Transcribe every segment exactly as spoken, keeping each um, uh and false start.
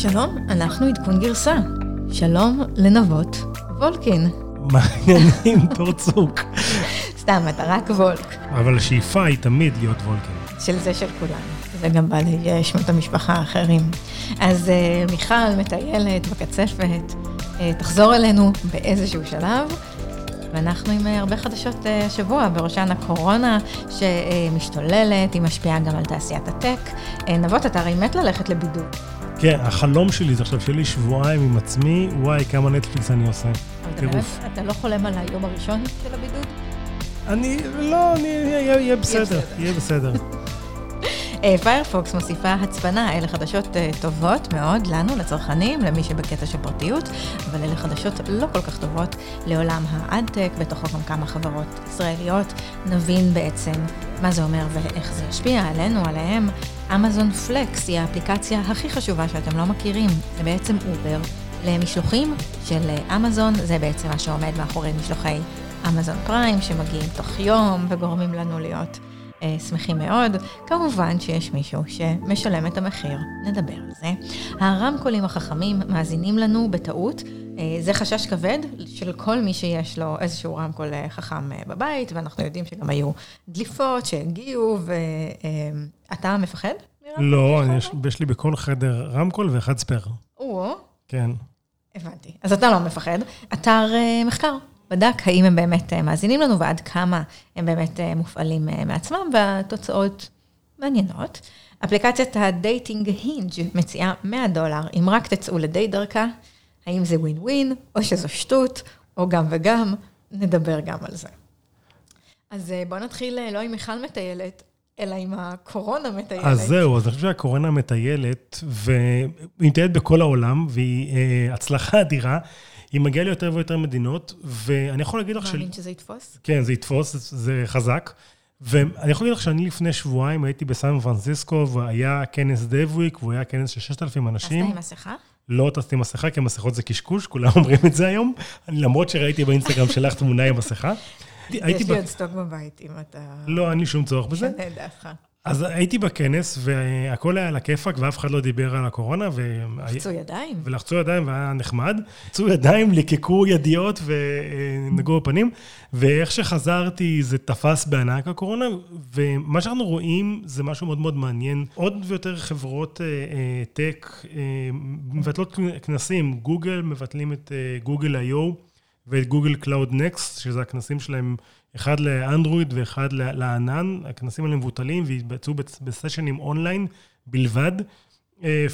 שלום, אנחנו עדכון גרסה. שלום לנבות וולקין. מעניינים, תורצוק. סתם, אתה רק וולק. אבל השאיפה היא תמיד להיות וולקין. של זה של כולנו. זה גם בא לי שמות המשפחה האחרים. אז מיכל מטיילת בקצפת, תחזור אלינו באיזשהו שלב. ואנחנו עם הרבה חדשות שבוע, בראשן הקורונה שמשתוללת, היא משפיעה גם על תעשיית הטק. נבות, אתה הרי מת ללכת לבידוד. כן, החלום שלי זה עכשיו שלי שבועיים עם עצמי, וואי, כמה נטפליקס אני עושה. אתה באמת, אתה לא חולם על היום הראשון של הבידוד? אני, לא, אני, יהיה בסדר, יהיה בסדר. פיירפוקס מוסיפה הצפנה, אלה חדשות טובות מאוד לנו, לצרכנים, למי שבקטע של פרטיות, אבל אלה חדשות לא כל כך טובות לעולם האדטק, בתוכו גם כמה חברות ישראליות, נבין בעצם מה זה אומר ואיך זה ישפיע עלינו, עליהם. אמזון פלקס היא האפליקציה הכי חשובה שאתם לא מכירים, זה בעצם אובר למשלוחים של אמזון, זה בעצם מה שעומד מאחורי משלוחי אמזון פריים, שמגיעים תוך יום וגורמים לנו להיות שמחים מאוד. כמובן שיש מישהו שמשלם את המחיר, נדבר על זה. הרמקולים החכמים מאזינים לנו בטעות, זה חשש כבד של כל מי שיש לו איזשהו רמקול חכם בבית, ואנחנו יודעים שגם היו דליפות שהגיעו, ואתה מפחד מרמקול? לא, יש לי בכל חדר רמקול ואחד ספר. או? כן. הבנתי. אז אתה לא מפחד. אתר מחקר. בדק האם הם באמת מאזינים לנו, ועד כמה הם באמת מופעלים מעצמם, והתוצאות מעניינות. אפליקציית הדייטינג הינג' מציעה מאה דולר, אם רק תצאו לדי דרכה, האם זה ווין ווין, או שזו שטות, או גם וגם, נדבר גם על זה. אז בואו נתחיל לא עם מיכל מטיילת, אלא עם הקורונה מטיילת. אז זהו, אז אני חושב שהקורונה מטיילת, והיא מטיילת בכל העולם, והיא הצלחה אדירה, היא מגיעה לי יותר ויותר מדינות, ואני יכול להגיד לך ש... מאמין שזה יתפוס? כן, זה יתפוס, זה חזק. ואני יכול להגיד לך שאני לפני שבועיים הייתי בסן פרנסיסקו, והיה כנס דבויק, והוא היה כנס של ששת אלפים אנשים. עשתה עם מסכה? לא עשתה עם מסכה, כי המסכות זה קשקוש, כולם אומרים את זה היום. למרות שראיתי באינסטגרם שלך תמונה עם מסכה. יש לי עוד סטוק בבית, אם אתה... לא, אין לי שום צורך בזה. אז הייתי בכנס, והכל היה על הכיפק, ואף אחד לא דיבר על הקורונה, ו... לחצו ידיים. ולחצו ידיים, והיה נחמד. לחצו ידיים, לקקו ידיות, ונגעו בפנים, ואיך שחזרתי, זה תפס בענק הקורונה, ומה שאנחנו רואים, זה משהו מאוד מאוד מעניין. עוד ויותר חברות טק, מבטלות כנסים, גוגל, מבטלים את גוגל איי או, ואת גוגל קלאוד נקסט, שזה הכנסים שלהם, אחד לאנדרואיד ואחד לענן, הכנסים האלה מבוטלים והתבצעו בסשנים אונליין בלבד.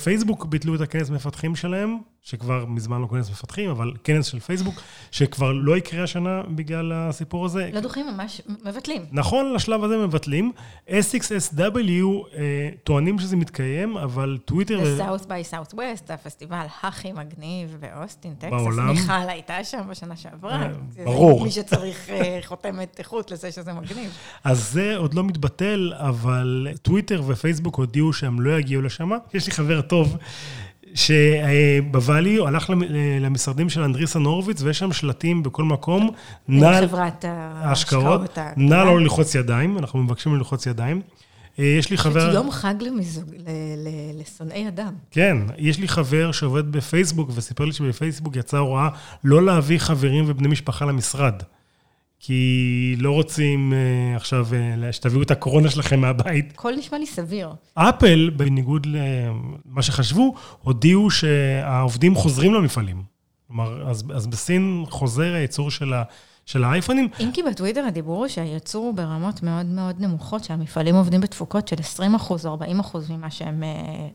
פייסבוק ביטלו את הכנס מפתחים שלהם, שכבר מזמן לא כנס מפתחים, אבל כנס של פייסבוק, שכבר לא יקרה השנה בגלל הסיפור הזה. לא דוחים, ממש מבטלים. נכון, לשלב הזה מבטלים. אס סיקס אס דאבליו טוענים שזה מתקיים, אבל טוויטר... ו-South by Southwest, הפסטיבל הכי מגניב באוסטין, טקסס. מיכל הייתה שם בשנה שעברה. ברור. מי שצריך חותמת איכות לזה שזה מגניב. אז זה עוד לא מתבטל, אבל טוויטר ופייסבוק הודיעו שהם לא יגיעו לשם. יש לי חבר טוב שבבלי הוא הלך למשרדים של אנדריסן הורוביץ, ויש שם שלטים בכל מקום, נעל ההשקעות, נעל לא ללחוץ ידיים, אנחנו מבקשים ללחוץ ידיים. יש לי חבר... יום חג לשונאי אדם. כן, יש לי חבר שעובד בפייסבוק, וסיפר לי שבפייסבוק יצאה הוראה לא להביא חברים ובני משפחה למשרד, כי לא רוצים עכשיו שתביאו את הקורונה שלכם מהבית. הכל נשמע לי סביר. אפל, בניגוד למה שחשבו, הודיעו שהעובדים חוזרים למפעלים. כלומר, אז, אז בסין חוזר הייצור של, ה, של האייפונים. אם כי בטוויטר הדיבור הוא שהייצור הוא ברמות מאוד מאוד נמוכות, שהמפעלים עובדים בתפוקות של עשרים אחוז, ארבעים אחוז ממה שהם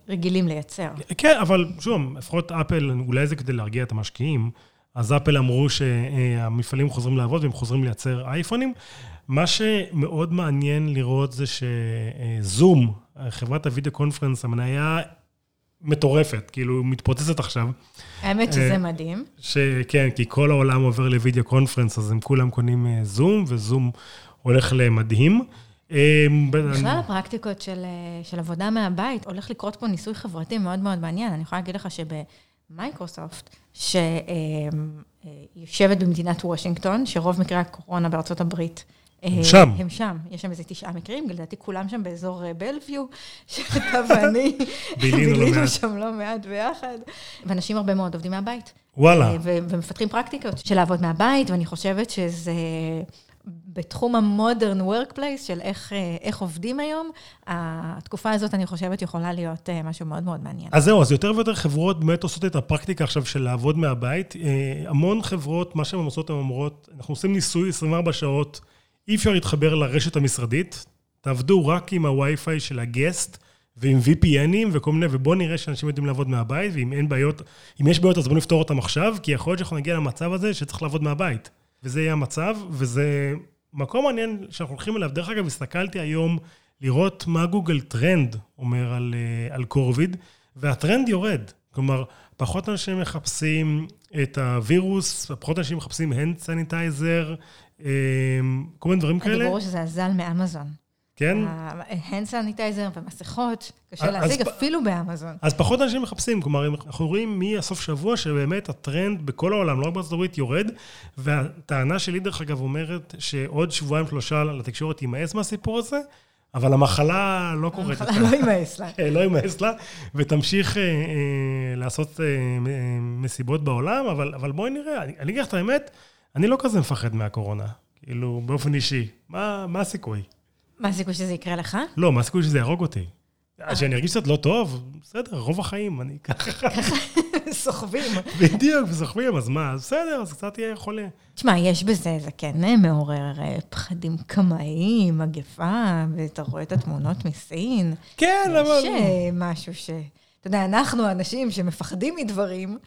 רגילים לייצר. כן, אבל שום, לפחות אפל, אולי זה כדי להרגיע את המשקיעים, אז אפל אמרו שהמפעלים חוזרים לעבוד, והם חוזרים לייצר אייפונים. מה שמאוד מעניין לראות זה שזום, חברת הוידאו קונפרנס, המניה מטורפת, כאילו מתפוצצת עכשיו. האמת שזה מדהים. שכן, כי כל העולם עובר לוידאו קונפרנס, אז הם כולם קונים זום, וזום הולך למדהים. בכלל הפרקטיקות של, של עבודה מהבית, הולך לקרות פה ניסוי חברתי מאוד מאוד מעניין. אני יכולה להגיד לך שב... מייקרוסופט, שיושבת במדינת וושינגטון, שרוב מקרי הקורונה בארצות הברית הם שם. הם שם. יש שם איזה תשעה מקרים, לדעתי כולם שם באזור בלוויו, שאתה ואני בילינו שם לא מעט ביחד. ואנשים הרבה מאוד עובדים מהבית. וואלה. ומפתחים פרקטיקות של לעבוד מהבית, ואני חושבת שזה בתחום המודרן וורקפלייס, של איך, איך עובדים היום, התקופה הזאת אני חושבת יכולה להיות משהו מאוד מאוד מעניין. אז זהו, אז יותר ויותר חברות באמת עושות את הפרקטיקה עכשיו של לעבוד מהבית. המון חברות, מה שהן עושות, הן אומרות, אנחנו עושים ניסוי עשרים וארבע שעות, אי אפשר להתחבר לרשת המשרדית, תעבדו רק עם הווי-פיי של הגסט, ועם וי פי אנים וכל מיני, ובוא נראה שאנשים יודעים לעבוד מהבית, ואם אין בעיות, אם יש בעיות אז בוא נפתור אותם עכשיו, כי יכול להיות שאנחנו נגיע למצב הזה שצריך לעבוד מהבית. וזה יהיה המצב, וזה מקום מעניין שאנחנו הולכים אליו. דרך אגב, הסתכלתי היום לראות מה גוגל טרנד אומר על, על קורביד, והטרנד יורד. כלומר, פחות אנשים מחפשים את הווירוס, פחות אנשים מחפשים הנד סניטייזר, כל מיני דברים כאלה. הדיבור שזה הזל מאמזון. כן? הנד סניטייזר ומסכות, קשה להשיג אפילו באמזון. אז פחות אנשים מחפשים, כלומר, אנחנו רואים מהסוף שבוע שבאמת הטרנד בכל העולם, לא רק בארצות הברית, יורד, והטענה שלי דרך אגב אומרת שעוד שבועיים שלושה לתקשורת יימאס מהסיפור הזה, אבל המחלה לא קורית. המחלה לא יימאס לה. לא יימאס לה, ותמשיך לעשות מסיבות בעולם, אבל בואי נראה, אני אגיד את האמת, אני לא כזה מפחד מהקורונה, כאילו באופן אישי, מה הסיכוי? מה הסיכוי שזה יקרה לך? לא, מה הסיכוי שזה ירוג אותי? שאני ארגיש קצת לא טוב, בסדר, רוב החיים, אני ככה... ככה, סוחבים. בדיוק, סוחבים, אז מה? בסדר, אז קצת יהיה חולה. תשמע, יש בזה, זה כן מעורר פחדים קמאיים, מגפה, ואתה רואה את התמונות מסין. כן, אבל... יש משהו ש... אתה יודע, אנחנו האנשים שמפחדים מדברים...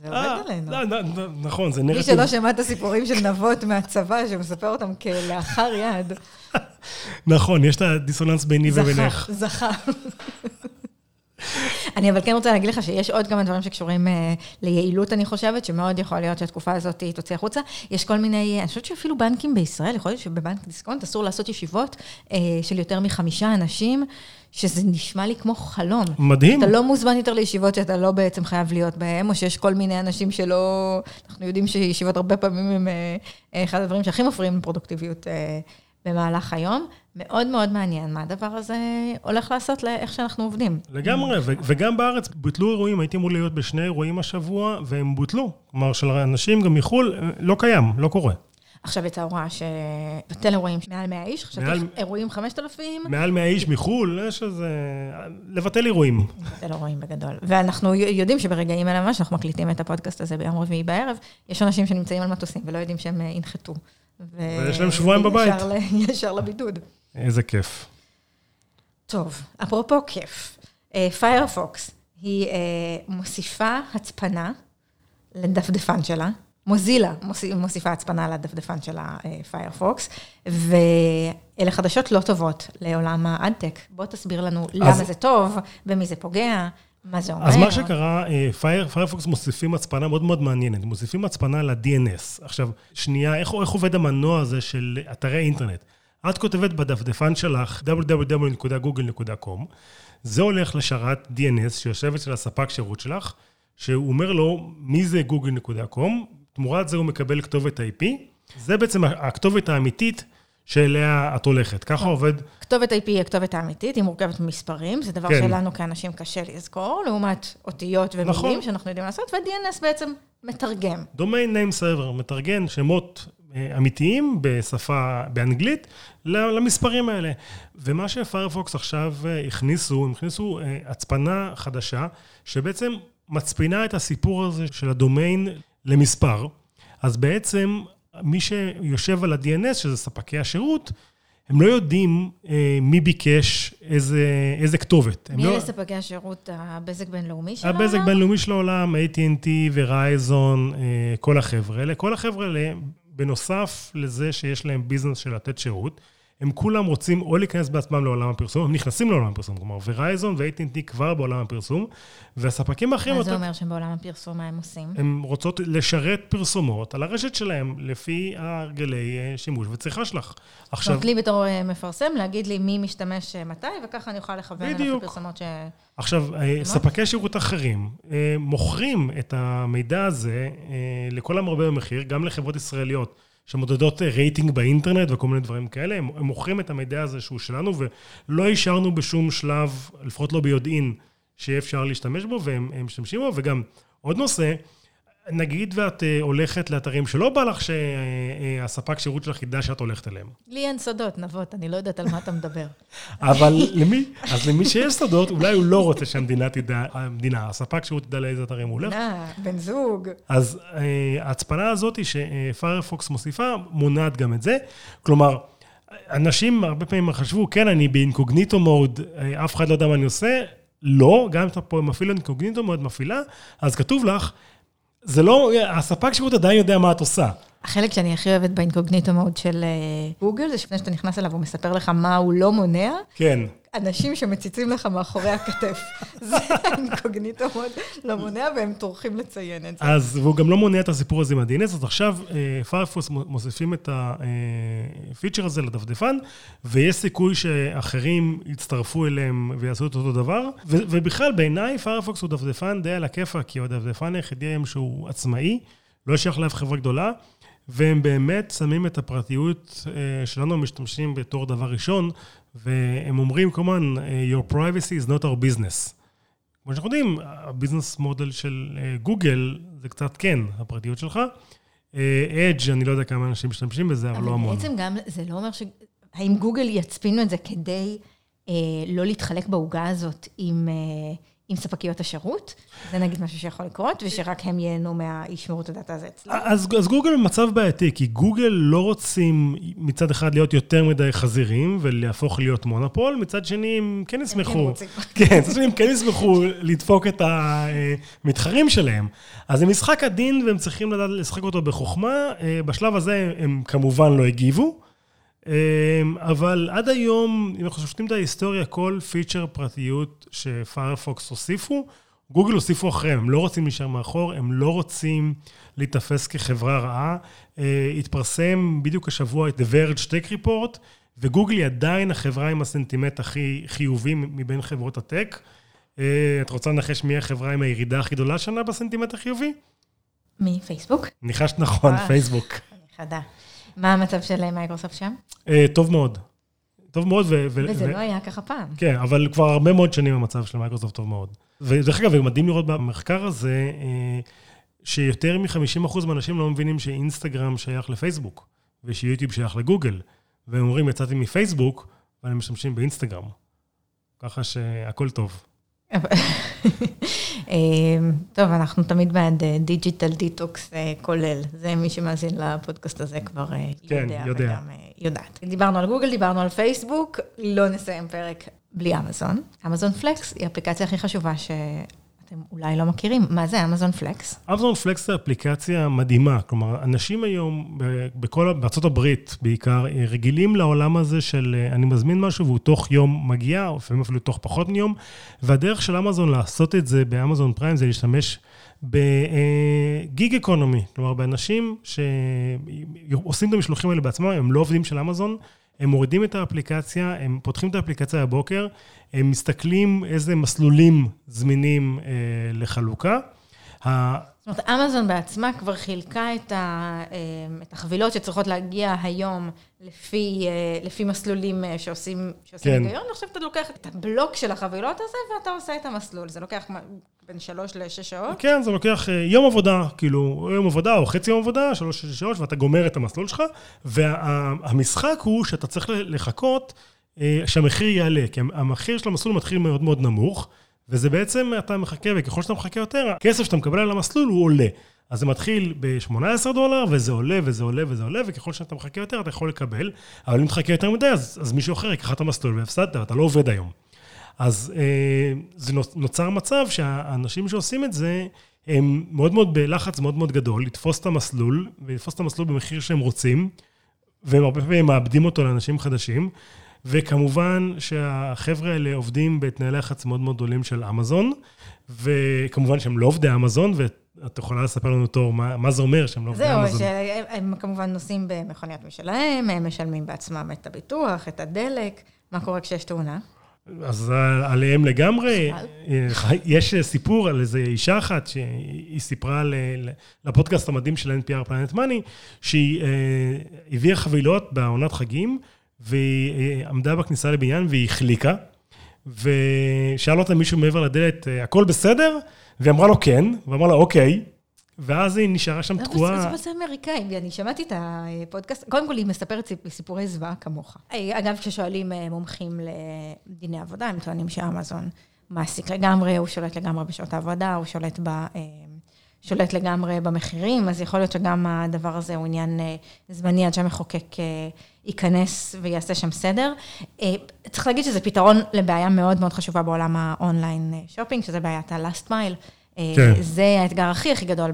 זה עובד עלינו. נכון, זה נראה... מי שלא שמע את הסיפורים של נבות מהצבא, שמספר אותם כלאחר יד. נכון, יש לה דיסוננס ביני ובינך. זכה, זכה. אני אבל כן רוצה להגיד לך שיש עוד כמה דברים שקשורים ליעילות, אני חושבת, שמאוד יכול להיות שהתקופה הזאת תוציא החוצה. יש כל מיני, אני חושבת שאפילו בנקים בישראל, יכול להיות שבבנק דיסקונט אסור לעשות ישיבות של יותר מחמישה אנשים, שזה נשמע לי כמו חלום. מדהים. אתה לא מוזמן יותר לישיבות שאתה לא בעצם חייב להיות בהם, או שיש כל מיני אנשים שלא, אנחנו יודעים שישיבות הרבה פעמים הם אחד הדברים שהכי מפריעים לפרודוקטיביות במהלך היום. מאוד מאוד מעניין מה הדבר הזה הולך לעשות לאיך שאנחנו עובדים. לגמרי, וגם בארץ בוטלו אירועים, הייתי אמור להיות בשני אירועים השבוע, והם בוטלו. כלומר, של אנשים גם מחול, לא קיים, לא קורה. עכשיו את ההוראה שבטל אירועים מעל מאה איש, עכשיו אירועים חמשת אלפים. מעל מאה איש מחול, יש איזה... לבטל אירועים. לבטל אירועים בגדול. ואנחנו יודעים שברגעים אלה ממש, אנחנו מקליטים את הפודקאסט הזה ביום רביעי בערב, יש אנשים שנמצאים על מטוסים ולא יודעים שהם ינחתו. ויש להם שבועיים בבית. ישר לבידוד. איזה כיף. טוב, אפרופו כיף. Firefox היא מוסיפה הצפנה לדפדפן שלה, מוזילה מוסיפה הצפנה לדפדפן של הפיירפוקס, ואלה חדשות לא טובות לעולם האדטק. בוא תסביר לנו למה זה טוב, במי זה פוגע, מה זה אומר. אז מה שקרה, פיירפוקס מוסיפים הצפנה מאוד מאוד מעניינת, מוסיפים הצפנה ל-די אן אס. עכשיו, שנייה, איך עובד המנוע הזה של אתרי אינטרנט? את כותבת בדפדפן שלך דאבליו דאבליו דאבליו נקודה גוגל נקודה קום, זה הולך לשרת די אן אס שיושבת של הספק שירות שלך, שהוא אומר לו מי זה גוגל נקודה קום, תמורת זה הוא מקבל כתובת איי פי, זה בעצם הכתובת האמיתית שאליה את הולכת. ככה עובד... כתובת איי פי היא הכתובת האמיתית, היא מורכבת ממספרים, זה דבר שלנו כאנשים קשה לזכור, לעומת אותיות ומילים שאנחנו יודעים לעשות, וה-די אן אס בעצם מתרגם. Domain Name Server מתרגם שמות אמיתיים בשפה, באנגלית, למספרים האלה. ומה שפיירפוקס עכשיו הכניסו, הם הכניסו הצפנה חדשה, שבעצם מצפינה את הסיפור הזה של הדומיין למספר, אז בעצם מי שיושב על ה-די אן אס, שזה ספקי השירות, הם לא יודעים אה, מי ביקש איזה, איזה כתובת. מי לא... לספקי השירות? הבזק בינלאומי של העולם? הבזק בינלאומי של העולם, איי טי אנד טי, Verizon, אה, כל החבר'ה האלה. כל החבר'ה האלה, בנוסף לזה שיש להם ביזנס של לתת שירות, הם כולם רוצים או להיכנס בעצמם לעולם הפרסום, הם נכנסים לעולם הפרסום, כלומר, וראיזון ו-איי טי אנד טי כבר בעולם הפרסום, והספקים האחרים... מה זה אומר שהם בעולם הפרסום, מה הם עושים? הם רוצות לשרת פרסומות על הרשת שלהם, לפי הרגלי שימוש וצריכה שלך. עכשיו... זאת לי בתור מפרסם, להגיד לי מי משתמש מתי, וככה אני אוכל לכוון על הפרסומות ש... עכשיו, ספקי שירות אחרים מוכרים את המידע הזה לכל המרבה במחיר, גם לחברות ישראליות, שמודדות רייטינג באינטרנט וכל מיני דברים כאלה, הם, הם מוכרים את המידע הזה שהוא שלנו, ולא השארנו בשום שלב, לפחות לא ביודעין, שיהיה אפשר להשתמש בו, והם משתמשים בו. וגם עוד נושא, נגיד ואת הולכת לאתרים שלא בא לך שהספק שירות שלך ידע שאת הולכת אליהם. לי אין סודות, נבות, אני לא יודעת על מה אתה מדבר. אבל למי? אז למי שיש סודות, אולי הוא לא רוצה שהמדינה תדע, המדינה, הספק שירות תדע לאיזה אתרים הוא הולך. נע, בן זוג. אז ההצפנה הזאת היא שפיירפוקס מוסיפה, מונעת גם את זה. כלומר, אנשים הרבה פעמים חשבו, כן, אני באינקוגניטו מוד, אף אחד לא יודע מה אני עושה. לא, גם אתה פה מפעיל אינקוגניטו מוד מפעילה, אז כתוב לך, זה לא, הספק שירות עדיין יודע מה את עושה. החלק שאני הכי אוהבת באינקוגניטו מאוד של גוגל, זה שפני שאתה נכנס אליו, הוא מספר לך מה הוא לא מונע. כן. אנשים שמציצים לך מאחורי הכתף. זה האינקוגניטו מאוד לא מונע, והם טורחים לציין את זה. אז, והוא גם לא מונע את הסיפור הזה מהדינס, אז עכשיו פיירפוקס מוסיפים את הפיצ'ר הזה לדפדפן, ויש סיכוי שאחרים יצטרפו אליהם ויעשו את אותו דבר, ובכלל בעיניי פיירפוקס הוא דפדפן די על הכיפה, כי הוא הדפדפן היחידי היום שהוא עצמאי, לא שייך להם חברה גדולה, והם באמת שמים את הפרטיות שלנו משתמשים בתור דבר ראשון, והם אומרים, כמובן, your privacy is not our business. כמו שאנחנו יודעים, הביזנס מודל של גוגל, זה קצת כן, הפרטיות שלך. אדג' אני לא יודע כמה אנשים משתמשים בזה, אבל לא המון. בעצם גם, זה לא אומר שהאם גוגל יצפינו את זה כדי לא להתחלק בעוגה הזאת עם... עם ספקיות השירות, זה נגיד משהו שיכול לקרות, ושרק הם ייהנו מהישמרות הדאטה הזה אצלנו. אז, אז גוגל במצב בעייתי, כי גוגל לא רוצים מצד אחד להיות יותר מדי חזירים, ולהפוך להיות מונופול, מצד שני הם כן ישמחו, כן, מצד שני הם כן ישמחו לדפוק את המתחרים שלהם. אז זה משחק עדין, והם צריכים לדעת לשחק אותו בחוכמה, בשלב הזה הם כמובן לא הגיבו, אבל עד היום, אם אנחנו שופטים את ההיסטוריה, כל פיצ'ר פרטיות שפיירפוקס הוסיפו, גוגל הוסיפו אחריהם, הם לא רוצים להישאר מאחור, הם לא רוצים להתאפס כחברה רעה, התפרסם בדיוק השבוע את The Verge Tech Report, וגוגל היא עדיין החברה עם הסנטימט הכי חיובי מבין חברות הטק, את רוצה לנחש מי החברה עם הירידה הכי גדולה שנה בסנטימט החיובי? מי? פייסבוק? ניחשת נכון, פייסבוק. חדה. מה המצב של מייקרוסופט שם? טוב מאוד. טוב מאוד. וזה לא היה ככה פעם. כן, אבל כבר הרבה מאוד שנים המצב של מייקרוסופט טוב מאוד. ודרך אגב, מדהים לראות במחקר הזה, שיותר מ-חמישים אחוז מהאנשים לא מבינים שאינסטגרם שייך לפייסבוק, ושיוטיוב שייך לגוגל. והם אומרים, יצאתי מפייסבוק, ואני משתמשים באינסטגרם. ככה שהכל טוב. טוב, אנחנו תמיד בעד דיג'יטל דיטוקס כולל. זה מי שמאזין לפודקאסט הזה כבר יודע וגם יודעת. דיברנו על גוגל, דיברנו על פייסבוק, לא נסיים פרק בלי אמזון. אמזון פלקס היא האפליקציה הכי חשובה שאתם אולי לא מכירים. מה זה אמזון פלקס? אמזון פלקס זה אפליקציה מדהימה. כלומר, אנשים היום, בארצות הברית בעיקר, רגילים לעולם הזה של אני מזמין משהו והוא תוך יום מגיע, או לפעמים אפילו תוך פחות מיום, והדרך של אמזון לעשות את זה באמזון פריים זה להשתמש בגיג אקונומי. כלומר, באנשים שעושים את המשלוחים האלה בעצמם, הם לא עובדים של אמזון, הם מורידים את האפליקציה, הם פותחים את האפליקציה הבוקר, הם מסתכלים איזה מסלולים זמינים אה, לחלוקה. זאת אומרת, אמזון בעצמה כבר חילקה את, ה, אה, את החבילות שצריכות להגיע היום לפי, אה, לפי מסלולים אה, שעושים, שעושים כן. היגיון. עכשיו אתה לוקח את הבלוק של החבילות הזה ואתה עושה את המסלול. זה לוקח בין שלוש לשש שעות? כן, זה לוקח יום עבודה, כאילו יום עבודה או חצי יום עבודה, שלוש לשש שעות, ואתה גומר את המסלול שלך, והמשחק הוא שאתה צריך לחכות שהמחיר יעלה, כי המחיר של המסלול מתחיל מאוד מאוד נמוך, וזה בעצם אתה מחכה, וככל שאתה מחכה יותר, הכסף שאתה מקבל על המסלול הוא עולה. אז זה מתחיל ב-שמונה עשר דולר, וזה עולה, וזה עולה, וזה עולה, וככל שאתה מחכה יותר, אתה יכול לקבל, אבל אם תחכה יותר מדי, אז, אז מישהו אחר יקח את המסלול והפסדת, ואתה לא עובד היום. אז זה נוצר מצב שהאנשים שעושים את זה, הם מאוד מאוד בלחץ מאוד מאוד גדול, לתפוס את המסלול, ולתפוס את המסלול במחיר שהם רוצים, והם הרבה פעמים מאבדים אותו לאנשים חדשים, וכמובן שהחבר'ה האלה עובדים בתנאי לחץ מאוד מאוד גדולים של אמזון, וכמובן שהם לא עובדי אמזון, ואת יכולה לספר לנו תור מה, מה זה אומר שהם לא עובדי אמזון. זהו, שהם כמובן נוסעים במכוניות משלהם, הם משלמים בעצמם את הביטוח, את הדלק, מה קורה כשיש תאונה? אז עליהם לגמרי, יש סיפור על איזו אישה אחת שהיא סיפרה לפודקאסט המדהים של אן פי אר Planet Money, שהיא הביאה חבילות בעונת חגים, והיא עמדה בכניסה לבניין והיא חליקה, ושאל אותה מישהו מעבר לדלת, הכל בסדר? והיא אמרה לו כן, ואמרה לו אוקיי, ואז היא נשארה שם תקועה. זה אמריקאים, אני שמעתי את הפודקאסט, קודם כל היא מספרת סיפורי זוועה כמוך. אגב, כששואלים מומחים לדיני עבודה, הם טוענים שאמזון מעסיק לגמרי, הוא שולט לגמרי בשעות העבודה, הוא שולט לגמרי במחירים, אז יכול להיות שגם הדבר הזה הוא עניין זמני, עד שהמחוקק ייכנס ויעשה שם סדר. צריך להגיד שזה פתרון לבעיה מאוד מאוד חשובה בעולם האונליין שופינג, שזה בעיית ה-last mile, זה האתגר הכי הכי גדול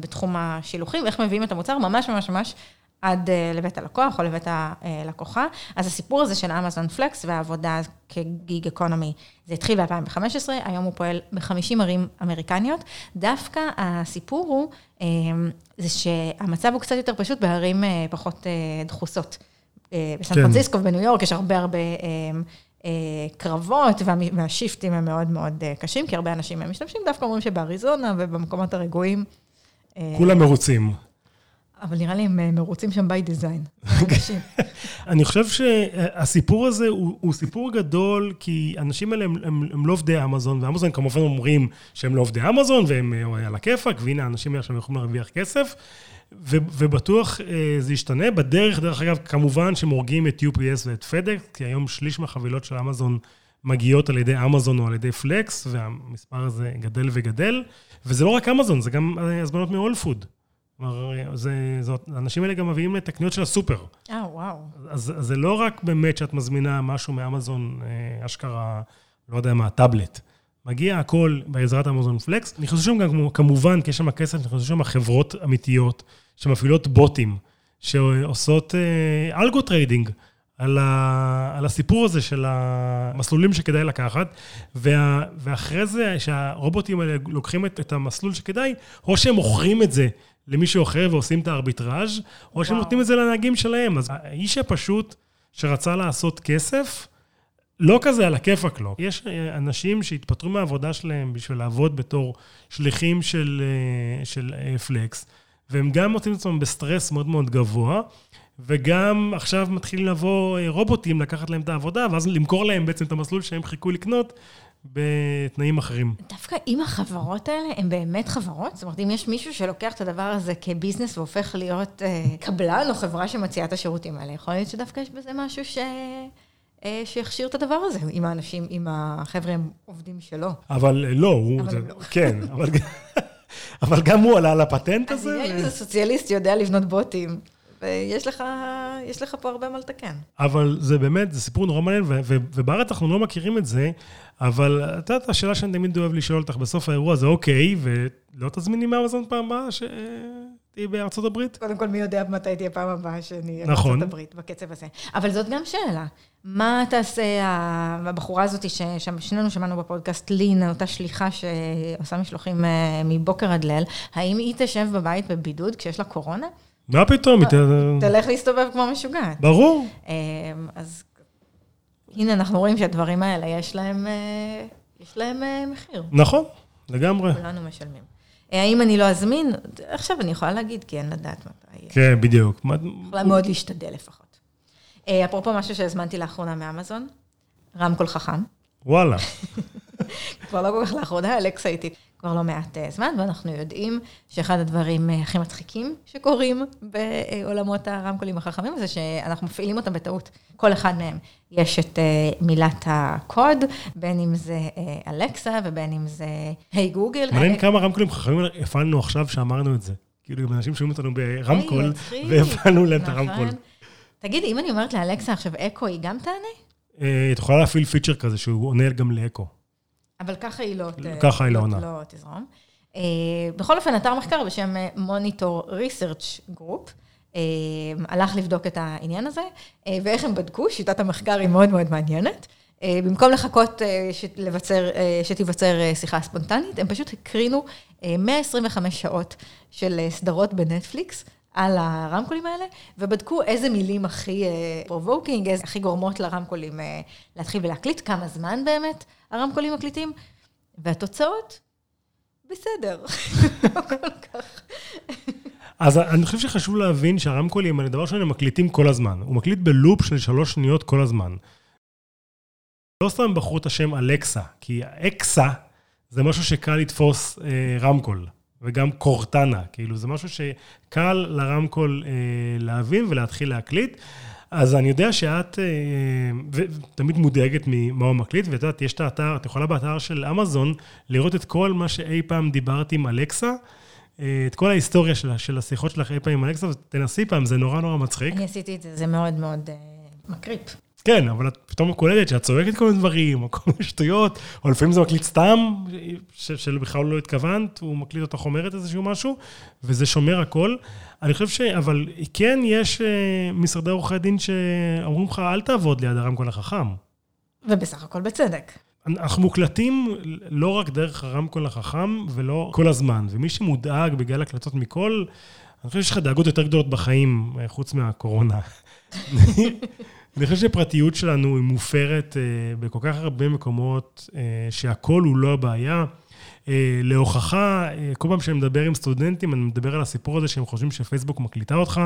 בתחום השילוחים, איך מביאים את המוצר ממש ממש ממש עד לבית הלקוח או לבית הלקוחה. אז הסיפור הזה של אמזון פלקס והעבודה כגיג אקונומי, זה התחיל ב-אלפיים וחמש עשרה, היום הוא פועל ב-חמישים ערים אמריקניות. דווקא הסיפור הוא, זה שהמצב הוא קצת יותר פשוט בערים פחות דחוסות. בסן פרנסיסקו ובניו יורק יש הרבה הרבה קרבות, והשיפטים הם מאוד מאוד קשים, כי הרבה אנשים הם משתמשים, דווקא אומרים שבאריזונה ובמקומות הרגועים... כולם מרוצים. אבל נראה לי הם מרוצים שם by design. אני חושב שהסיפור הזה הוא סיפור גדול, כי אנשים האלה הם לא עובדי אמזון, ואמזון כמובן אומרים שהם לא עובדי אמזון, והם על הכיפק, והנה האנשים האלה שם יכולים להרוויח כסף, ובטוח זה ישתנה. בדרך, דרך אגב, כמובן שמורגים את יו פי אס ואת פדקס, כי היום שליש מהחבילות של אמזון מגיעות על ידי אמזון או על ידי פלקס, והמספר הזה גדל וגדל, וזה לא רק אמזון, זה גם הזמנות מאול פוד. האנשים האלה גם מביאים לתקניות של הסופר. אה, וואו. אז זה לא רק באמת שאת מזמינה משהו מאמזון, אשכרה, לא יודע מה, טאבלט. מגיע הכל בעזרת אמזון פלקס. נכנסו שם גם כמובן, כי יש שם הכסף, נכנסו שם חברות אמיתיות, שמפעילות בוטים, שעושות אלגו טריידינג, על הסיפור הזה של המסלולים שכדאי לקחת, ואחרי זה שהרובוטים האלה לוקחים את המסלול שכדאי, או שהם מוכרים את זה למישהו אחר ועושים את הארביטראז', או שהם נותנים את זה לנהגים שלהם. אז האיש הפשוט שרצה לעשות כסף, לא כזה על הכיפק לו. יש אנשים שהתפטרו מהעבודה שלהם בשביל לעבוד בתור שליחים של, של פלקס, והם גם מוצאים את עצמם בסטרס מאוד מאוד גבוה, וגם עכשיו מתחילים לבוא רובוטים, לקחת להם את העבודה, ואז למכור להם בעצם את המסלול שהם חיכו לקנות, בתנאים אחרים. דווקא אם החברות האלה, הן באמת חברות? זאת אומרת, אם יש מישהו שלוקח את הדבר הזה כביזנס, והופך להיות קבלן או חברה שמציעה את השירותים האלה, יכול להיות שדווקא יש בזה משהו ש... שיכשיר את הדבר הזה, עם האנשים, עם החבר'ה הם עובדים שלו. אבל לא, כן, אבל גם הוא עלה על הפטנט הזה. אני יודע, זה סוציאליסט יודע לבנות בוטים. ויש לך, יש לך פה הרבה מה לתקן. אבל זה באמת, זה סיפור נורא מעניין, ובארץ אנחנו לא מכירים את זה, אבל את יודעת, השאלה שאני תמיד אוהב לשאול אותך בסוף האירוע, זה אוקיי, ולא תזמיני מהאמזון פעם הבאה שתהיי בארצות הברית? קודם כל, מי יודע מתי תהיה פעם הבאה שאני בארצות הברית, בקצב הזה. אבל זאת גם שאלה. מה תעשה הבחורה הזאת, ששנינו שמענו בפודקאסט לין, אותה שליחה שעושה משלוחים מבוקר עד ליל, האם היא תשב בבית בבידוד כשיש לה קורונה? מה פתאום? תלך להסתובב כמו משוגעת. ברור. אז הנה אנחנו רואים שהדברים האלה יש להם יש להם מחיר. נכון, לגמרי. כולנו משלמים. האם אני לא אזמין? עכשיו אני יכולה להגיד, כי אין לדעת מתי. כן, בדיוק. יכולה מאוד להשתדל לפחות. אפרופו משהו שהזמנתי לאחרונה מאמזון, רמקול חכם. וואלה. כבר לא כל כך לאחרונה, אלקסה איתי. כבר לא מעט זמן, ואנחנו יודעים שאחד הדברים הכי מצחיקים שקורים בעולמות הרמקולים החכמים, זה שאנחנו מפעילים אותם בטעות. כל אחד מהם יש את מילת הקוד, בין אם זה אלקסה, ובין אם זה היי גוגל. מעניין כמה רמקולים חכמים הפעלנו עכשיו שאמרנו את זה. כאילו, אם אנשים שומעים אותנו ברמקול, והפעלנו להם את הרמקול. תגיד, אם אני אומרת לאלקסה עכשיו, אקו היא גם תענה? את יכולה להפעיל פיצ'ר כזה, שהוא עונה גם לאקו. אבל ככה היא לא, ככה היא לא, לא תזרום. בכל אופן, אתר מחקר בשם Monitor Research Group, הלך לבדוק את העניין הזה, ואיך הם בדקו, שיטת המחקר היא מאוד מאוד מעניינת. במקום לחכות שתיווצר שיחה ספונטנית, הם פשוט הקרינו מאה עשרים וחמש שעות של סדרות בנטפליקס, על הרמקולים האלה, ובדקו איזה מילים הכי פרובוקינג, איזה הכי גורמות לרמקולים להתחיל ולהקליט, כמה זמן באמת הרמקולים מקליטים, והתוצאות, בסדר. לא כל כך. אז אני חושב שחשוב להבין שהרמקולים, הדבר שאני מקליטים כל הזמן, הוא מקליט בלופ של שלוש שניות כל הזמן. לא סתם בחרו את השם אלקסה, כי אקסה זה משהו שקל לתפוס רמקול. וגם קורטנה, כאילו זה משהו שקל לרמקול אה, להבין ולהתחיל להקליט, אז אני יודע שאת אה, תמיד מודאגת ממה הוא מקליט, ואתה יודעת, יש את האתר, את יכולה באתר של אמזון, לראות את כל מה שאי פעם דיברתי עם אלקסה, אה, את כל ההיסטוריה שלה, של השיחות שלך אי פעם עם אלקסה, ותנסי פעם, זה נורא נורא מצחיק. אני עשיתי את זה, זה מאוד מאוד אה, מקריפ. כן, אבל את פתאום קולדת שאת צועקת כל מיני דברים, או כל מיני שטויות, או לפעמים זה מקליט סתם, שבכלל לא התכוונת, הוא מקליט אותך אומרת איזשהו משהו, וזה שומר הכל. אני חושב ש... אבל כן, יש משרדי עורכי דין שאומרים לך, אל תעבוד ליד הרמקול החכם. ובסך הכל בצדק. אנחנו מוקלטים לא רק דרך הרמקול החכם, ולא כל הזמן. ומי שמודאג בגלל הקלטות מכל, אני חושב שיש לך דאגות יותר גדולות בחיים, חוץ מהקורונה. אני חושב שהפרטיות שלנו היא מופרת אה, בכל כך הרבה מקומות, אה, שהכל הוא לא הבעיה. אה, להוכחה, אה, כל פעם שאני מדבר עם סטודנטים, אני מדבר על הסיפור הזה שהם חושבים שפייסבוק מקליטה אותך,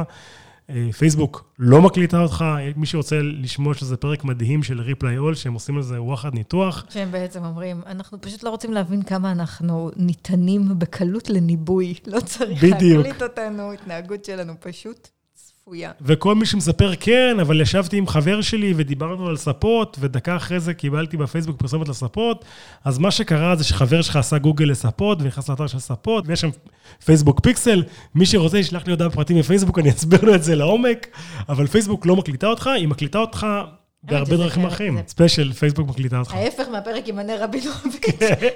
אה, פייסבוק לא מקליטה אותך, מי שרוצה לשמוע שזה פרק מדהים של ריפליי אול, שהם עושים על זה וואחד ניתוח. שהם בעצם אומרים, אנחנו פשוט לא רוצים להבין כמה אנחנו ניתנים בקלות לניבוי, לא צריך בדיוק. להקליט אותנו, התנהגות שלנו פשוט. וכל מי שמספר כן, אבל ישבתי עם חבר שלי ודיברנו על ספות, ודקה אחרי זה קיבלתי בפייסבוק פרסומת לספות, אז מה שקרה זה שחבר שלך עשה גוגל לספות, ונכנס לאתר של ספות, ויש שם פייסבוק פיקסל, מי שרוצה ישלח לי הודעה בפרטים בפייסבוק, אני אסביר לו את זה לעומק, אבל פייסבוק לא מקליטה אותך, היא מקליטה אותך בהרבה דרכים אחרים. ספיישל, פייסבוק מקליטה אותך. ההפך מהפרק עם הנר רבינוביץ',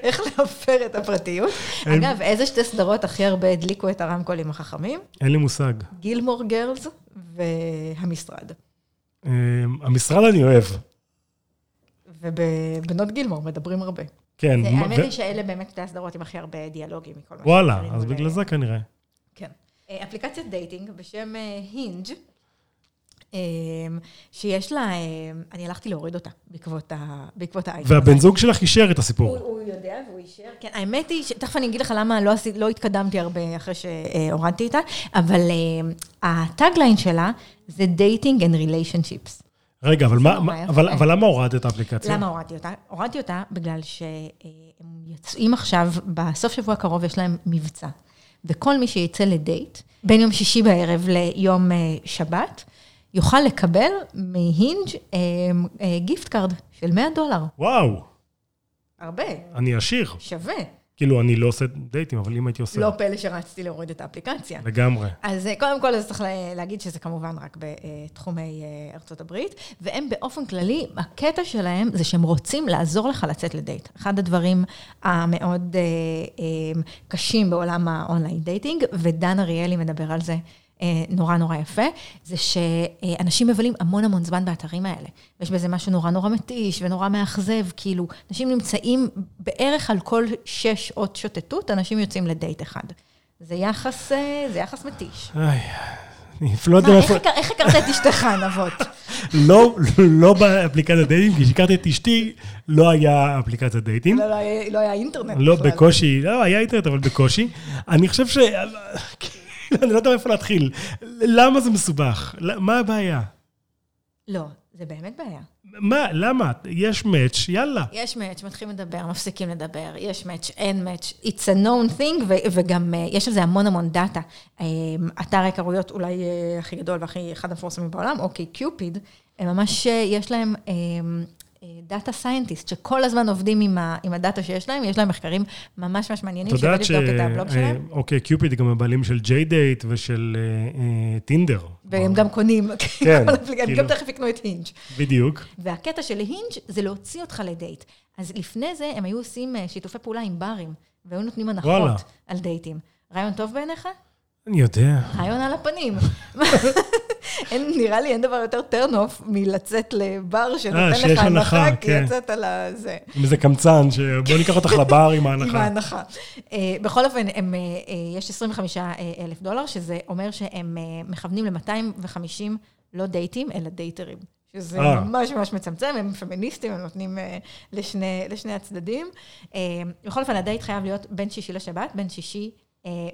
איך להפר את הפרטיות. אגב, איזה שתי סדרות הכי הרבה הדליקו את הרמקולים החכמים? אין לי מושג. גילמור גרלס והמשרד. המשרד אני אוהב. ובבנות גילמור מדברים הרבה. כן. האמת היא שאלה באמת שתי הסדרות עם הכי הרבה דיאלוגים. וואלה, אז בגלל זה כנראה. כן. אפליקציית דייטינג בשם הינג' שיש לה, אני הלכתי להוריד אותה בעקבות האייטם. והבן זוג שלך אישר את הסיפור. הוא יודע והוא אישר, כן. האמת היא, תכף אני אגיד לך למה לא התקדמתי הרבה אחרי שהורדתי איתה, אבל הטאגליין שלה זה Dating and Relationships. רגע, אבל למה הורדת את האפליקציה? למה הורדתי אותה? הורדתי אותה בגלל שהם יוצאים עכשיו, בסוף שבוע הקרוב יש להם מבצע. וכל מי שיצא לדייט, בין יום שישי בערב ליום שבת, יוכל לקבל מהינג' גיפט קארד של מאה דולר. וואו. הרבה. אני אשיר. שווה. כאילו, אני לא עושה דייטים, אבל אם הייתי עושה... לא פלא שרצתי להוריד את האפליקציה. לגמרי. אז קודם כל, אז צריך להגיד שזה כמובן רק בתחומי ארצות הברית, והם באופן כללי, הקטע שלהם זה שהם רוצים לעזור לך לצאת לדייט. אחד הדברים המאוד קשים בעולם האונליין דייטינג, ודן אריאלי מדבר על זה, נורא נורא יפה, זה שאנשים מבלים המון המון זמן באתרים האלה. יש בזה משהו נורא נורא מתיש ונורא מאכזב, כאילו, אנשים נמצאים בערך על כל שש שעות שוטטות, אנשים יוצאים לדייט אחד. זה יחס, זה יחס מתיש. איך הכרת את אשתך, נבות? לא באפליקציית דייטים, כי כשהכרתי את אשתי, לא היה אפליקציית דייטים. לא היה אינטרנט. לא, בקושי, לא היה אינטרנט, אבל בקושי. אני חושב ש... אני לא יודע איפה להתחיל. למה זה מסובך? מה הבעיה? לא, זה באמת בעיה. מה? למה? יש מאץ', יאללה. יש מאץ', מתחילים לדבר, מפסיקים לדבר, יש מאץ', אין מאץ', it's a known thing, וגם יש על זה המון המון דאטה. אתר העיקרויות אולי הכי גדול והכי אחד המפורסמים בעולם, אוקיי, קיופיד, הם ממש, יש להם... דאטה סיינטיסט, שכל הזמן עובדים עם הדאטה שיש להם, יש להם מחקרים ממש ממש מעניינים, שווה לבדוק את הבלוג שלהם. אוקיי, קיופיד גם הבעלים של ג'יי דייט ושל טינדר. והם גם קונים, הם גם תכף יקנו את הינג'. בדיוק. והקטע של הינג' זה להוציא אותך לדייט. אז לפני זה הם היו עושים שיתופי פעולה עם ברים, והיו נותנים הנחות על דייטים. רעיון טוב בעיניך? אני יודע. רעיון על הפנים. נראה לי אין דבר יותר טרנוף מלצאת לבר שנותן לך הנחה, כי יצאת על זה. עם איזה קמצן, שבוא ניקח אותך לבר עם ההנחה. עם ההנחה. בכל אופן, יש עשרים וחמישה אלף דולר, שזה אומר שהם מכוונים ל-מאתיים וחמישים, לא דייטים, אלא דייטרים. שזה ממש ממש מצמצם, הם פמיניסטים, הם נותנים לשני, לשני הצדדים. בכל אופן, הדייט חייב להיות בין שישי לשבת, בין שישי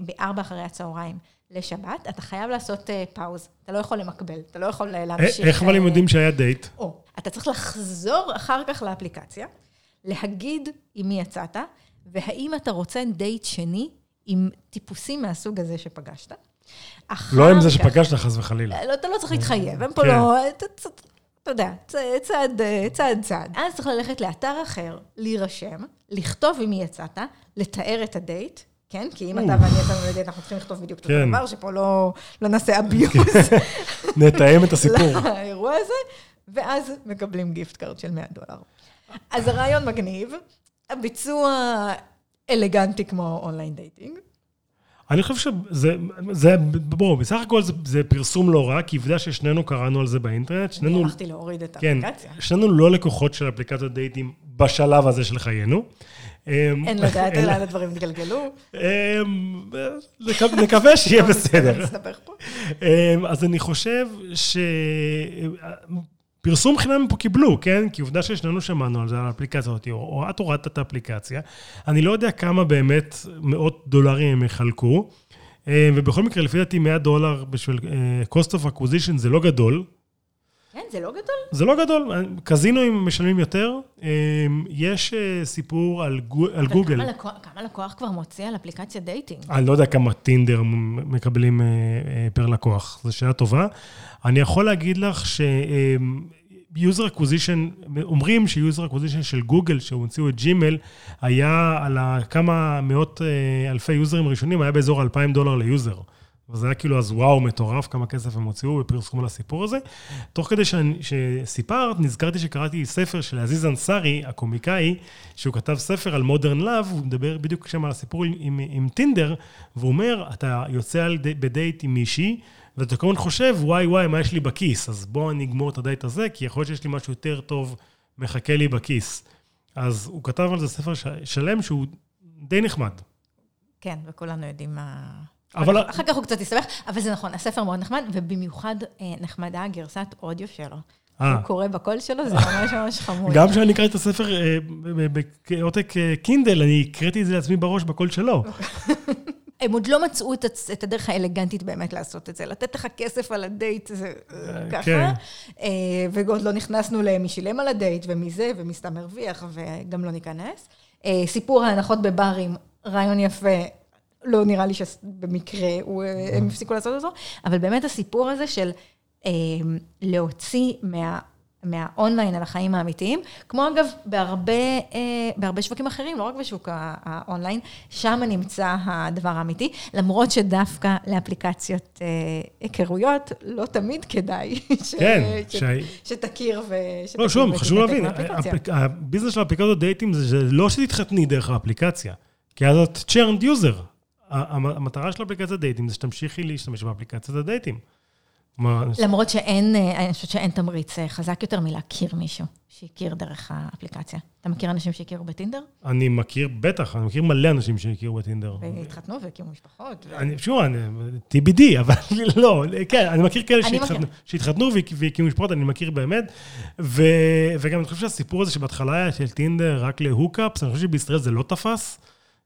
בארבע אחרי הצהריים. לשבת, אתה חייב לעשות פאוז. אתה לא יכול למקבל, אתה לא יכול להמשיך. איך אבל הם יודעים שהיה דייט? או, אתה צריך לחזור אחר כך לאפליקציה, להגיד עם מי יצאת, והאם אתה רוצה דייט שני עם טיפוסים מהסוג הזה שפגשת. לא עם זה שפגשת, חס וחלילה. אתה לא צריך להתחייב, הם פה לא... אתה יודע, צעד צעד צעד. אז צריך ללכת לאתר אחר, להירשם, לכתוב עם מי יצאת, לתאר את הדייט, כן? כי אם אתה ואני יצאנו לדייט, אנחנו צריכים לכתוב בדיוק את הדבר, שפה לא נעשה אביוז. נתאם את הסיפור. לאירוע הזה, ואז מקבלים גיפט קארד של מאה דולר. אז הרעיון מגניב, הביצוע אלגנטי כמו אונליין דייטינג. אני חושב שזה, בואו, בסך הכל זה פרסום לא רע, כי עובדה ששנינו קראנו על זה באינטרנט. אני הלכתי להוריד את האפליקציה. שנינו לא לקוחות של אפליקציות דייטים בשלב הזה של חיינו. אין לדעת אלא הדברים מתגלגלו. נקווה שיהיה בסדר. אז אני חושב ש... פרסום חינם הם פה קיבלו, כן? כי עובדה ששנינו שמענו על זה, על האפליקציה הזאת, או את הורדת את האפליקציה. אני לא יודע כמה באמת מאות דולרים הם יחלקו, ובכל מקרה, לפי דעתי, מאה דולר בשביל cost of acquisition זה לא גדול. כן, זה לא גדול? זה לא גדול. קזינואים משלמים יותר. יש סיפור על גוגל. כמה לקוח כבר מוציא על אפליקציה דייטינג? אני לא יודע כמה טינדר מקבלים פר לקוח. זו שאלה טובה. אני יכול להגיד לך ש... user acquisition, אומרים ש-user acquisition של גוגל, שהוציאו את ג'ימל, היה על כמה מאות אלפי יוזרים ראשונים, היה באזור אלפיים דולר ליוזר. וזה היה כאילו, אז וואו, מטורף, כמה כסף הם הוציאו בפרסום על הסיפור הזה. תוך כדי שסיפרת, נזכרתי שקראתי ספר של עזיז אנסרי, הקומיקאי, שהוא כתב ספר על מודרן לב, הוא מדבר בדיוק שם על הסיפור עם, עם טינדר, והוא אומר, אתה יוצא בדייט עם מישהי, ואתה כמובן חושב, וואי וואי, מה יש לי בכיס? אז בוא אני אגמור את הדייט הזה, כי יכול להיות שיש לי משהו יותר טוב, מחכה לי בכיס. אז הוא כתב על זה ספר שלם, שהוא די נחמד. כן, וכולנו יודעים מה... אבל... אחר כך הוא קצת יסבך, אבל זה נכון, הספר מאוד נחמד, ובמיוחד נחמדה הגרסת אודיו שלו. הוא קורא בקול שלו, זה ממש ממש חמוד. גם כשאני אקרא את הספר בעותק קינדל, אני אקראתי את זה לעצמי בראש בקול שלו. הם עוד לא מצאו את הדרך האלגנטית באמת לעשות את זה, לתת לך כסף על הדייט, זה ככה, ועוד לא נכנסנו למי שילם על הדייט, ומי זה, ומי סתם הרוויח, וגם לא ניכנס. סיפור ההנחות בברים, רעיון יפה, לא נראה לי שבמקרה הם הפסיקו לעשות את זה, אבל באמת הסיפור הזה של להוציא מהאונליין על החיים האמיתיים, כמו אגב בהרבה שווקים אחרים, לא רק בשוק האונליין, שם נמצא הדבר האמיתי, למרות שדווקא לאפליקציות היכרויות לא תמיד כדאי שתכיר ושתכיר. לא, שום, חשוב להבין, הביזנס של האפליקציות דייטים זה לא שתתחתני דרך האפליקציה, כי אז את צ'רנד יוזר. המטרה של אפליקציית הדייטים זה שתמשיכי להשתמש באפליקציית הדייטים. למרות שאין, אני חושבת שאין תמריץ חזק יותר מלהכיר מישהו שהכיר דרך האפליקציה. אתה מכיר אנשים שהכירו בטינדר? אני מכיר, בטח, אני מכיר מלא אנשים שהכירו בטינדר. והתחתנו והקימו משפחות. שוב, טי בי די, אבל לא, כן, אני מכיר כאלה שהתחתנו והקימו משפחות, אני מכיר באמת, וגם אני חושב שהסיפור הזה שבהתחלה היה של טינדר רק להוקאפס, אני חושב שבישראל זה לא תפס.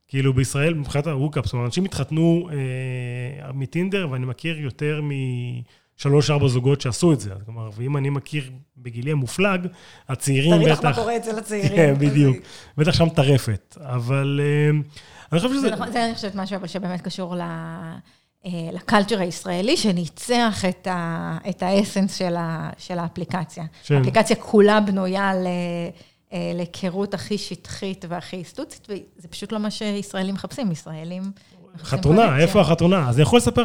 כאילו בישראל, מבחינת הווקאפ, זאת אומרת, אנשים התחתנו אה, מטינדר, ואני מכיר יותר משלוש-ארבע זוגות שעשו את זה. כלומר, ואם אני מכיר בגילי המופלג, הצעירים בטח... תריך מה קורה אצל הצעירים. כן, בדיוק. בטח שם טרפת. אבל אה, אני חושב שזה... זה, זה אני חושבת משהו, אבל שבאמת קשור ל... לקלצ'ר הישראלי, שניצח את, ה... את האסנס של, ה... של האפליקציה. שם. האפליקציה כולה בנויה ל... להיכרות הכי שטחית והכי היסטוצית, וזה פשוט לא מה שישראלים מחפשים, ישראלים... חתונה, איפה החתונה? אז אני יכול לספר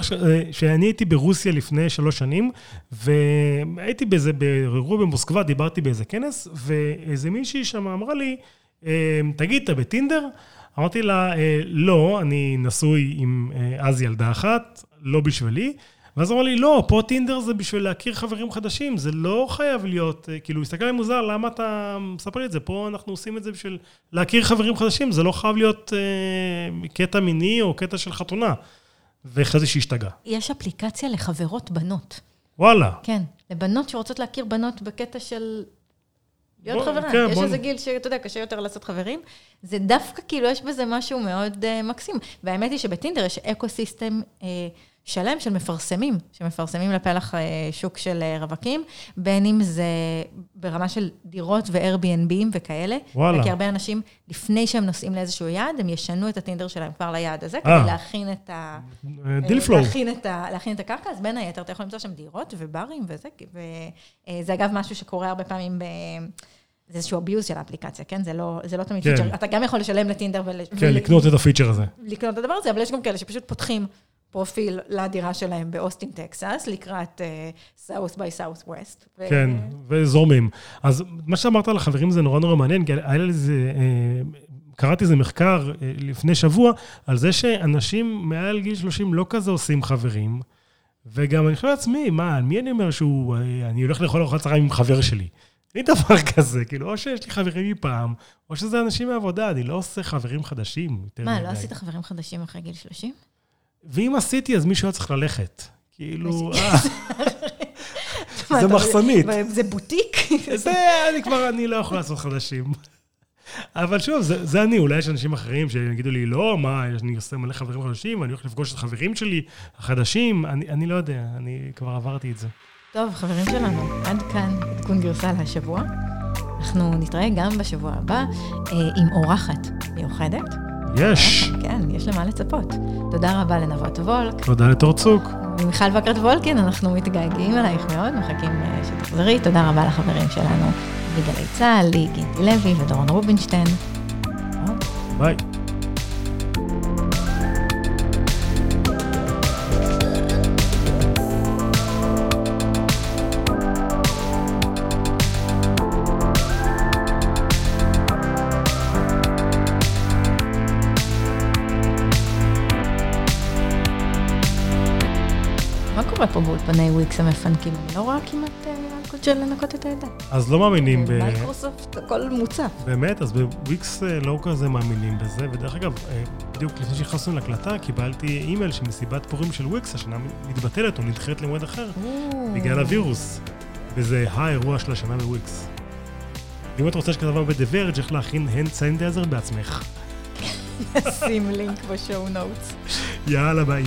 שאני הייתי ברוסיה לפני שלוש שנים, והייתי באיזה, ברוב במוסקבה, דיברתי באיזה כנס, ואיזה מישהי שם אמרה לי, תגיד, אתה בטינדר? אמרתי לה, לא, אני נשוי עם אז ילדה אחת, לא בשבילי, ואז הוא אמר לי, לא, פה טינדר זה בשביל להכיר חברים חדשים, זה לא חייב להיות, כאילו, הסתכל לי מוזר, למה אתה מספר לי את זה? פה אנחנו עושים את זה בשביל להכיר חברים חדשים, זה לא חייב להיות אה, קטע מיני או קטע של חתונה. וחזי שהשתגע. יש אפליקציה לחברות בנות. וואלה. כן, לבנות שרוצות להכיר בנות בקטע של... להיות חברה. כן, יש בוא... איזה גיל שאתה יודע, קשה יותר לעשות חברים. זה דווקא כאילו יש בזה משהו מאוד uh, מקסים. והאמת היא שבטינדר יש אקוסיסטם uh, שלם של מפרסמים, שמפרסמים לפלח uh, שוק של uh, רווקים, בין אם זה ברמה של דירות ו-Airbnb'ים וכאלה. וואלה. וכי הרבה אנשים, לפני שהם נוסעים לאיזשהו יעד, הם ישנו את הטינדר שלהם כבר ליעד הזה, כדי להכין את ה... דיל פלור. להכין את הקרקע, אז בין היתר אתה יכול למצוא שם דירות וברים וזה, וזה אגב משהו שקורה הרבה פעמים ב... זה איזשהו אביוז של האפליקציה, כן? זה לא, זה לא תמיד כן. פיצ'ר. אתה גם יכול לשלם לטינדר ול... כן, ול... לקנות את הפיצ'ר הזה. לקנות את הדבר הזה, אבל יש גם כאלה שפשוט פותחים פרופיל לדירה שלהם באוסטין, טקסס, לקראת uh, South by Southwest. ו... כן, וזורמים. אז מה שאמרת על החברים זה נורא נורא מעניין, כי היה לזה... קראתי איזה מחקר לפני שבוע, על זה שאנשים מעל גיל שלושים לא כזה עושים חברים, וגם אני חושב לעצמי, מה, מי אני אומר שהוא... אני הולך לאכול ארוחת צהריים עם חבר שלי. אין דבר כזה, כאילו, או שיש לי חברים מפעם, או שזה אנשים מעבודה, אני לא עושה חברים חדשים. מה, לא עשית חברים חדשים אחרי גיל שלושים? ואם עשיתי, אז מישהו היה צריך ללכת. כאילו, זה מחסנית. זה בוטיק? זה, אני כבר, אני לא יכול לעשות חדשים. אבל שוב, זה אני, אולי יש אנשים אחרים שיגידו לי, לא, מה, אני עושה מלא חברים חדשים, אני הולך לפגוש את חברים שלי החדשים, אני לא יודע, אני כבר עברתי את זה. טוב, חברים שלנו, עד כאן עדכון גרסה להשבוע. אנחנו נתראה גם בשבוע הבא עם אורחת מיוחדת. יש. כן, יש למה לצפות. תודה רבה לנבות וולק. תודה לתורצוק. מיכל בקרת וולקין, אנחנו מתגעגעים אלייך מאוד, מחכים שתחזרי. תודה רבה לחברים שלנו, בגלי צהל, לי, גידי לוי ודורון רובינשטיין. ביי. פני וויקס המפנקים, אני לא רואה כמעט אלכות של לנקות את הידע. אז לא מאמינים ב... מייקרוסופט, הכל מוצף. באמת, אז בוויקס לא כזה מאמינים בזה, ודרך אגב, בדיוק לפני שהכנסנו להקלטה, קיבלתי אימייל שמסיבת פורים של וויקס, השנה מתבטלת או נדחית למועד אחר, בגלל הווירוס, וזה האירוע של השנה בוויקס. אם את רוצה שכתבה ב"דה ורג'" איך להכין הנד סנדייזר בעצמך. נשים לינק בשואו נוטס. יאללה, ביי.